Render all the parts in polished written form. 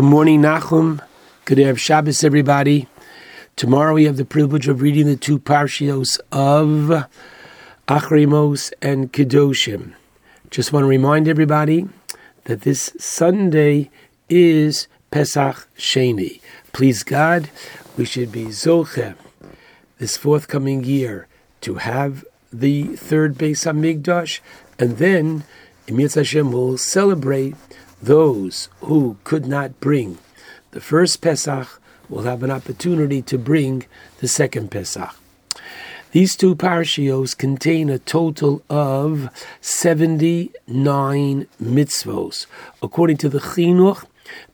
Good morning, Nachum. Good to have Shabbos, everybody. Tomorrow we have the privilege of reading the two parshios of Acharei Mos and Kedoshim. Just want to remind everybody that this Sunday is Pesach Sheni. Please God, we should be Zoche this forthcoming year to have the third Beis Hamikdash, and then in Yirtzeh Hashem will celebrate those who could not bring the first Pesach will have an opportunity to bring the second Pesach. These two parshios contain a total of 79 mitzvos. According to the Chinuch,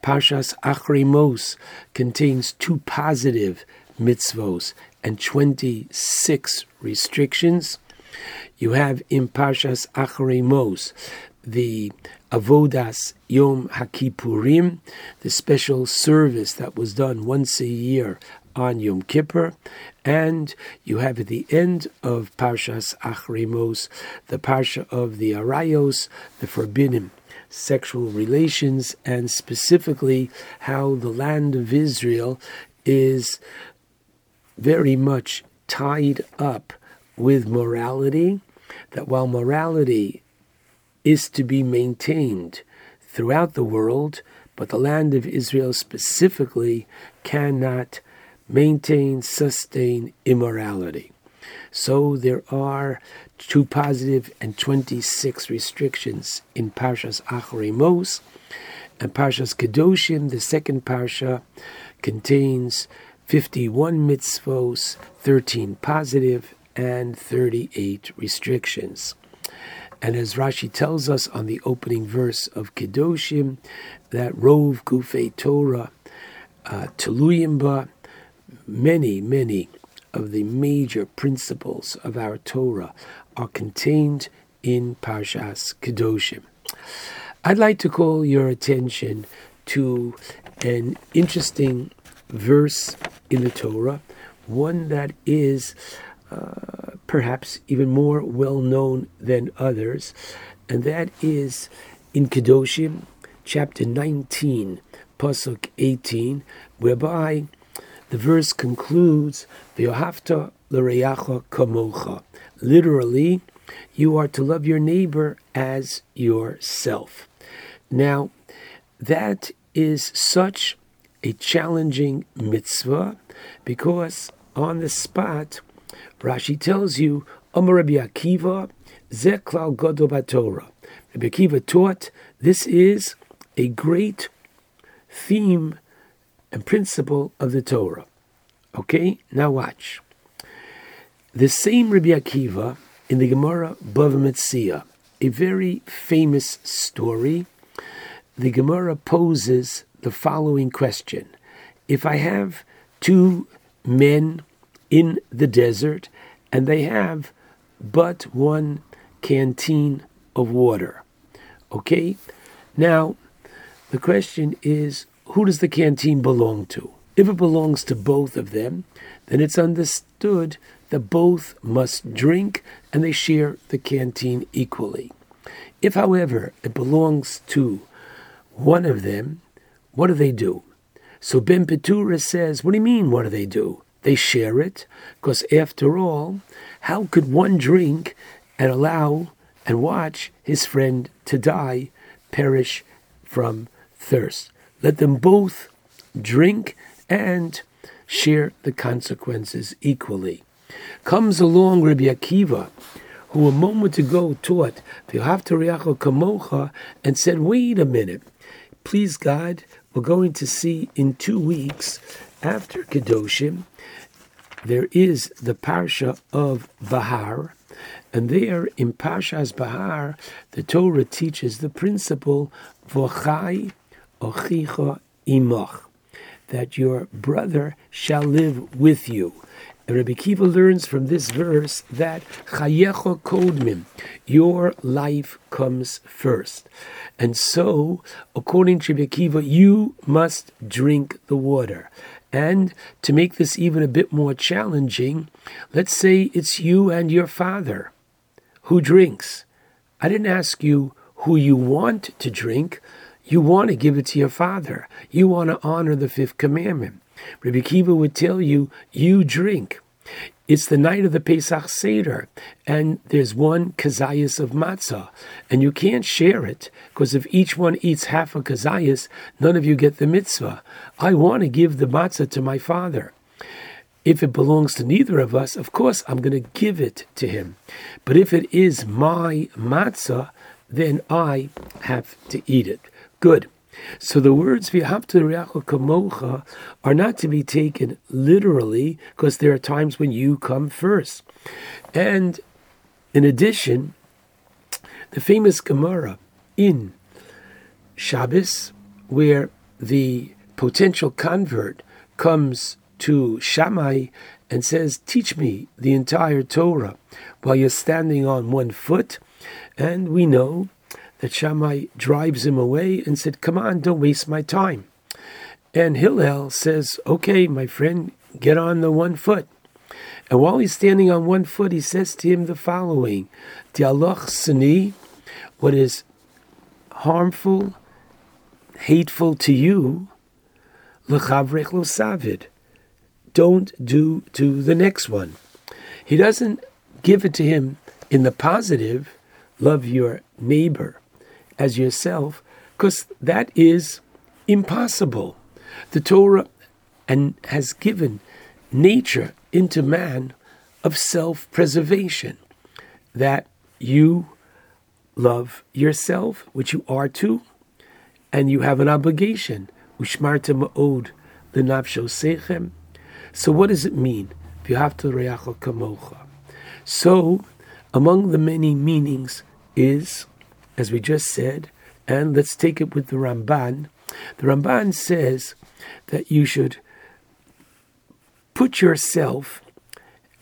Parshas Acharei Mos contains two positive mitzvos and 26 restrictions. You have in Parshas Acharei Mos the Avodas Yom HaKippurim, the special service that was done once a year on Yom Kippur, and you have at the end of Parshas Acharei Mos, the Parsha of the Arayos, the forbidden sexual relations, and specifically how the land of Israel is very much tied up with morality, that while morality is to be maintained throughout the world, but the land of Israel specifically cannot maintain, sustain immorality. So there are two positive and 26 restrictions in Parshas Acharei Mos, and Parshas Kedoshim, the second Parsha, contains 51 mitzvos, 13 positive, and 38 restrictions. And as Rashi tells us on the opening verse of Kedoshim, that Rov Kufei Torah, Tluyimba, many of the major principles of our Torah are contained in Parshas Kedoshim. I'd like to call your attention to an interesting verse in the Torah, one that is perhaps even more well-known than others, and that is in Kedoshim, chapter 19, Pasuk 18, whereby the verse concludes, V'yohavta l'reacha kamocha. Literally, you are to love your neighbor as yourself. Now, that is such a challenging mitzvah, because on the spot, Rashi tells you, Amar Rabbi Akiva, Zechlaw Godoba Torah. Rabbi Akiva taught, this is a great theme and principle of the Torah. Okay, now watch. The same Rabbi Akiva in the Gemara Bava Metzia, a very famous story, the Gemara poses the following question. If I have two men in the desert, and they have but one canteen of water. Okay? Now, the question is, who does the canteen belong to? If it belongs to both of them, then it's understood that both must drink and they share the canteen equally. If, however, it belongs to one of them, what do they do? So Ben Petura says, what do you mean, what do they do? They share it, because after all, how could one drink and allow and watch his friend to die, perish from thirst? Let them both drink and share the consequences equally. Comes along Rabbi Akiva, who a moment ago taught V'yohavta l'reacha kamocha, and said, wait a minute, please God, we're going to see in 2 weeks after Kedoshim, there is the Parsha of B'har, and there in Parshas B'har, the Torah teaches the principle Vochai Ochicho Imoch, that your brother shall live with you. And Rabbi Akiva learns from this verse that Chayecho Kodmim, your life comes first. And so, according to Rabbi Akiva, you must drink the water. And to make this even a bit more challenging, let's say it's you and your father who drinks. I didn't ask you who you want to drink. You want to give it to your father. You want to honor the fifth commandment. Rabbi Akiva would tell you, you drink. It's the night of the Pesach Seder, and there's one kazayas of matzah, and you can't share it, because if each one eats half a kazayas, none of you get the mitzvah. I want to give the matzah to my father. If it belongs to neither of us, of course I'm going to give it to him. But if it is my matzah, then I have to eat it. Good. So the words "v'ahavta l'reacha kamocha" are not to be taken literally, because there are times when you come first. And in addition, the famous Gemara in Shabbos, where the potential convert comes to Shammai and says, "Teach me the entire Torah," while you're standing on one foot, and we know that Shammai drives him away and said, "Come on, don't waste my time." And Hillel says, "Okay, my friend, get on the one foot." And while he's standing on one foot, he says to him the following: Dialoch sini, what is harmful, hateful to you, lechavrech lo savid, don't do to the next one. He doesn't give it to him in the positive, love your neighbor as yourself, because that is impossible. The Torah and has given nature into man of self-preservation, that you love yourself, which you are to, and you have an obligation. Ushmarta ma'od l'navshoseichem. So what does it mean? V'ahavta l'reacha kamocha. So among the many meanings is, as we just said, and let's take it with the Ramban. The Ramban says that you should put yourself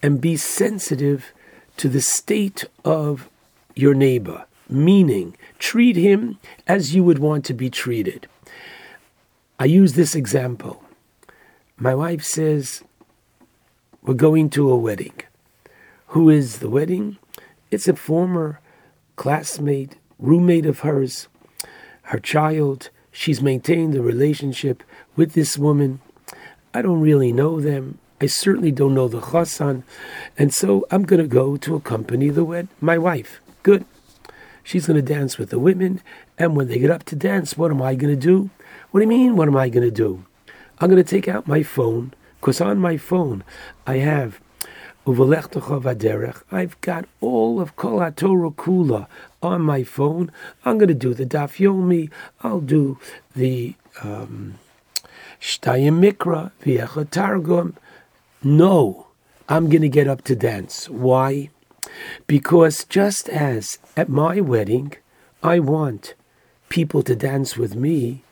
and be sensitive to the state of your neighbor, meaning treat him as you would want to be treated. I use this example. My wife says, we're going to a wedding. Who is the wedding? It's a former classmate, roommate of hers, her child. She's maintained a relationship with this woman. I don't really know them. I certainly don't know the Chassan. And so I'm going to go to accompany my wife. Good. She's going to dance with the women. And when they get up to dance, what am I going to do? What do you mean, what am I going to do? I'm going to take out my phone, because on my phone I have I've got all of Kol Torah Kula on my phone. I'm going to do the Dafyomi. I'll do the Sh'tayim Mikra Viecha Targum. No, I'm going to get up to dance. Why? Because just as at my wedding, I want people to dance with me,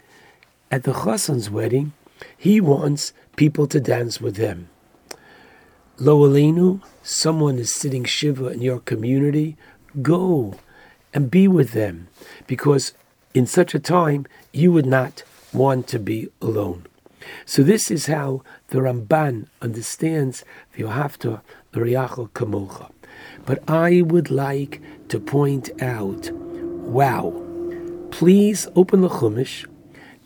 at the Chassan's wedding, he wants people to dance with them. Lo Aleinu, someone is sitting Shiva in your community, go and be with them, because in such a time you would not want to be alone. So this is how the Ramban understands V'ahavta l'reacha kamocha. But I would like to point out, wow, please open the Chumash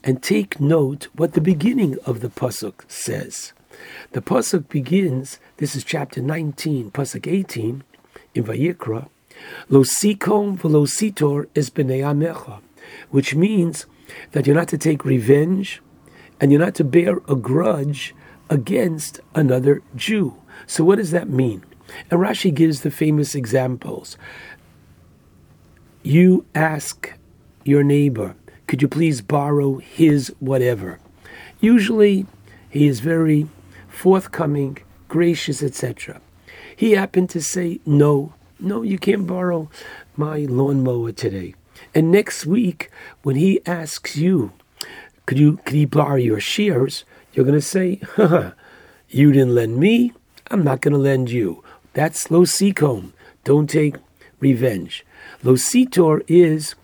and take note what the beginning of the Pasuk says. The Pasuk begins, this is chapter 19, Pasuk 18, in Vayikra, Lo sikom v'lo sitor es b'nei amecha, which means that you're not to take revenge and you're not to bear a grudge against another Jew. So what does that mean? And Rashi gives the famous examples. You ask your neighbor, could you please borrow his whatever? Usually he is very forthcoming, gracious, etc. He happened to say, no, you can't borrow my lawnmower today. And next week, when he asks you, could he borrow your shears? You're going to say, you didn't lend me, I'm not going to lend you. That's lo sikom. Don't take revenge. Lo sitor is,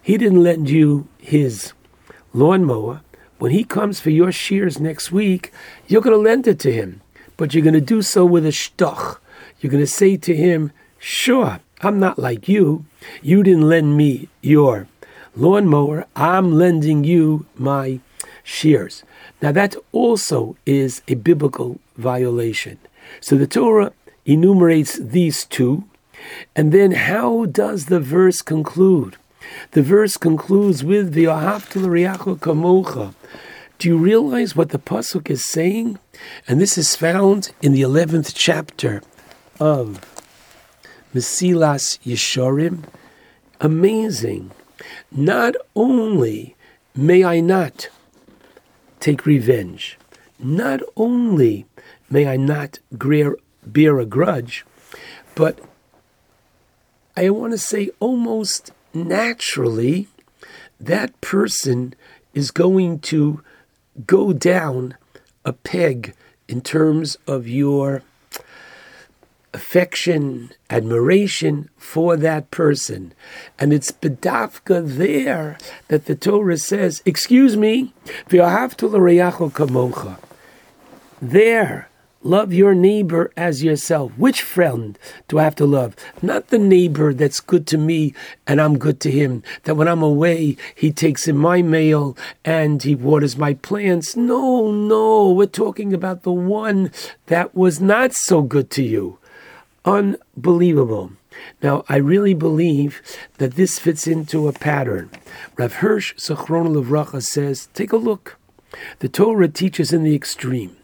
he didn't lend you his lawnmower. When he comes for your shears next week, you're going to lend it to him. But you're going to do so with a shtoch. You're going to say to him, sure, I'm not like you. You didn't lend me your lawnmower, I'm lending you my shears. Now that also is a biblical violation. So the Torah enumerates these two, and then how does the verse conclude? The verse concludes with V'yohavta l'reacha kamocha. Do you realize what the pasuk is saying? And this is found in the 11th chapter of Mesilas Yesharim. Amazing. Not only may I not take revenge, not only may I not bear a grudge, but I want to say almost naturally that person is going to go down a peg in terms of your affection, admiration for that person. And it's bedafka there that the Torah says, excuse me, v'yohavta l'reacha kamocha. There, love your neighbor as yourself. Which friend do I have to love? Not the neighbor that's good to me and I'm good to him, that when I'm away, he takes in my mail and he waters my plants. No, we're talking about the one that was not so good to you. Unbelievable. Now, I really believe that this fits into a pattern. Rav Hirsch, Zichrono Livracha, says, take a look. The Torah teaches in the extreme.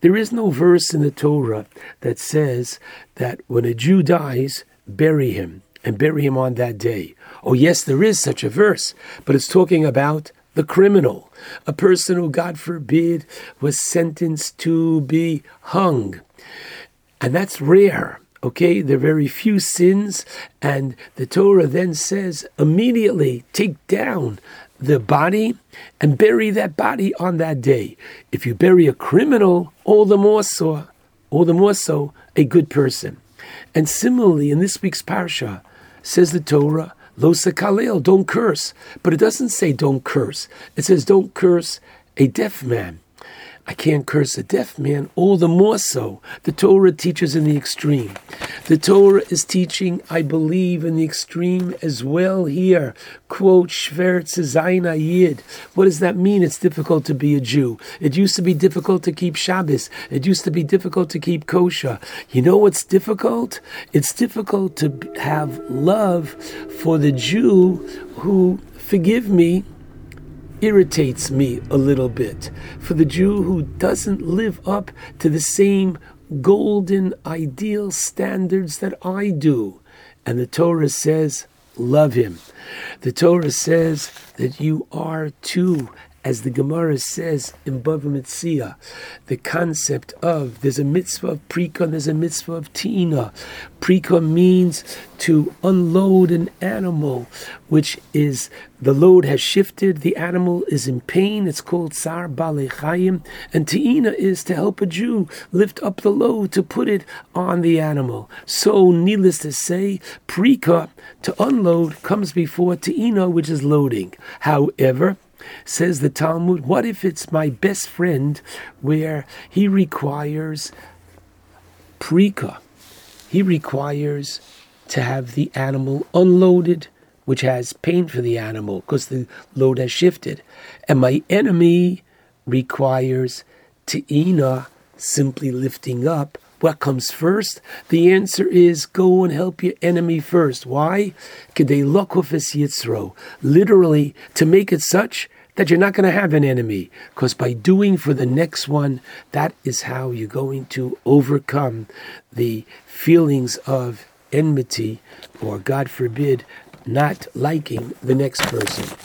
There is no verse in the Torah that says that when a Jew dies, bury him, and bury him on that day. Oh, yes, there is such a verse, but it's talking about the criminal, a person who, God forbid, was sentenced to be hung. And that's rare. Okay, there are very few sins, and the Torah then says, immediately take down the body and bury that body on that day. If you bury a criminal, all the more so, a good person. And similarly, in this week's parsha, says the Torah, Lo sekalel, don't curse. But it doesn't say don't curse. It says don't curse a deaf man. I can't curse a deaf man, all the more so. The Torah teaches in the extreme. The Torah is teaching, I believe, in the extreme as well here. Quote, Shvertz Zayna Yid. What does that mean? It's difficult to be a Jew. It used to be difficult to keep Shabbos. It used to be difficult to keep kosher. You know what's difficult? It's difficult to have love for the Jew who, forgive me, irritates me a little bit, for the Jew who doesn't live up to the same golden ideal standards that I do. And the Torah says, love him. The Torah says that you are too, as the Gemara says in Bava Metzia, the concept of there's a mitzvah of prikon, there's a mitzvah of teina. Prikon means to unload an animal, which is the load has shifted, the animal is in pain, it's called tsar balei chayim, and teina is to help a Jew lift up the load, to put it on the animal. So, needless to say, prikon, to unload, comes before teina, which is loading. However, says the Talmud, what if it's my best friend where he requires prika? He requires to have the animal unloaded, which has pain for the animal because the load has shifted. And my enemy requires te'ina, simply lifting up. What comes first? The answer is go and help your enemy first. Why? Kedei lokofes yitzro. Literally, to make it such that you're not going to have an enemy. Because by doing for the next one, that is how you're going to overcome the feelings of enmity or, God forbid, not liking the next person.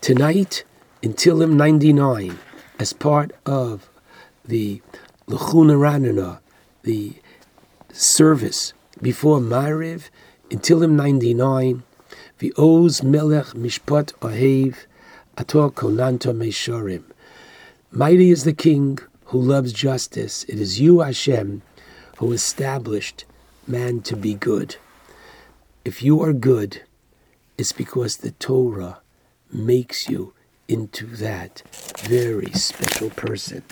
Tonight, in Tillam 99, as part of the L'chuna Ranana, the service before Mariv, in Tillam 99, V'oz melech mishpat ohev ator konanto meishorim. Mighty is the king who loves justice. It is you, Hashem, who established man to be good. If you are good, it's because the Torah makes you into that very special person.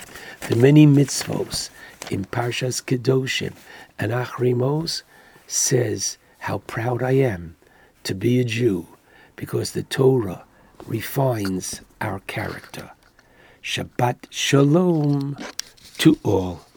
The many mitzvos in Parshas Kedoshim and Acharei Mos says how proud I am to be a Jew, because the Torah refines our character. Shabbat Shalom to all.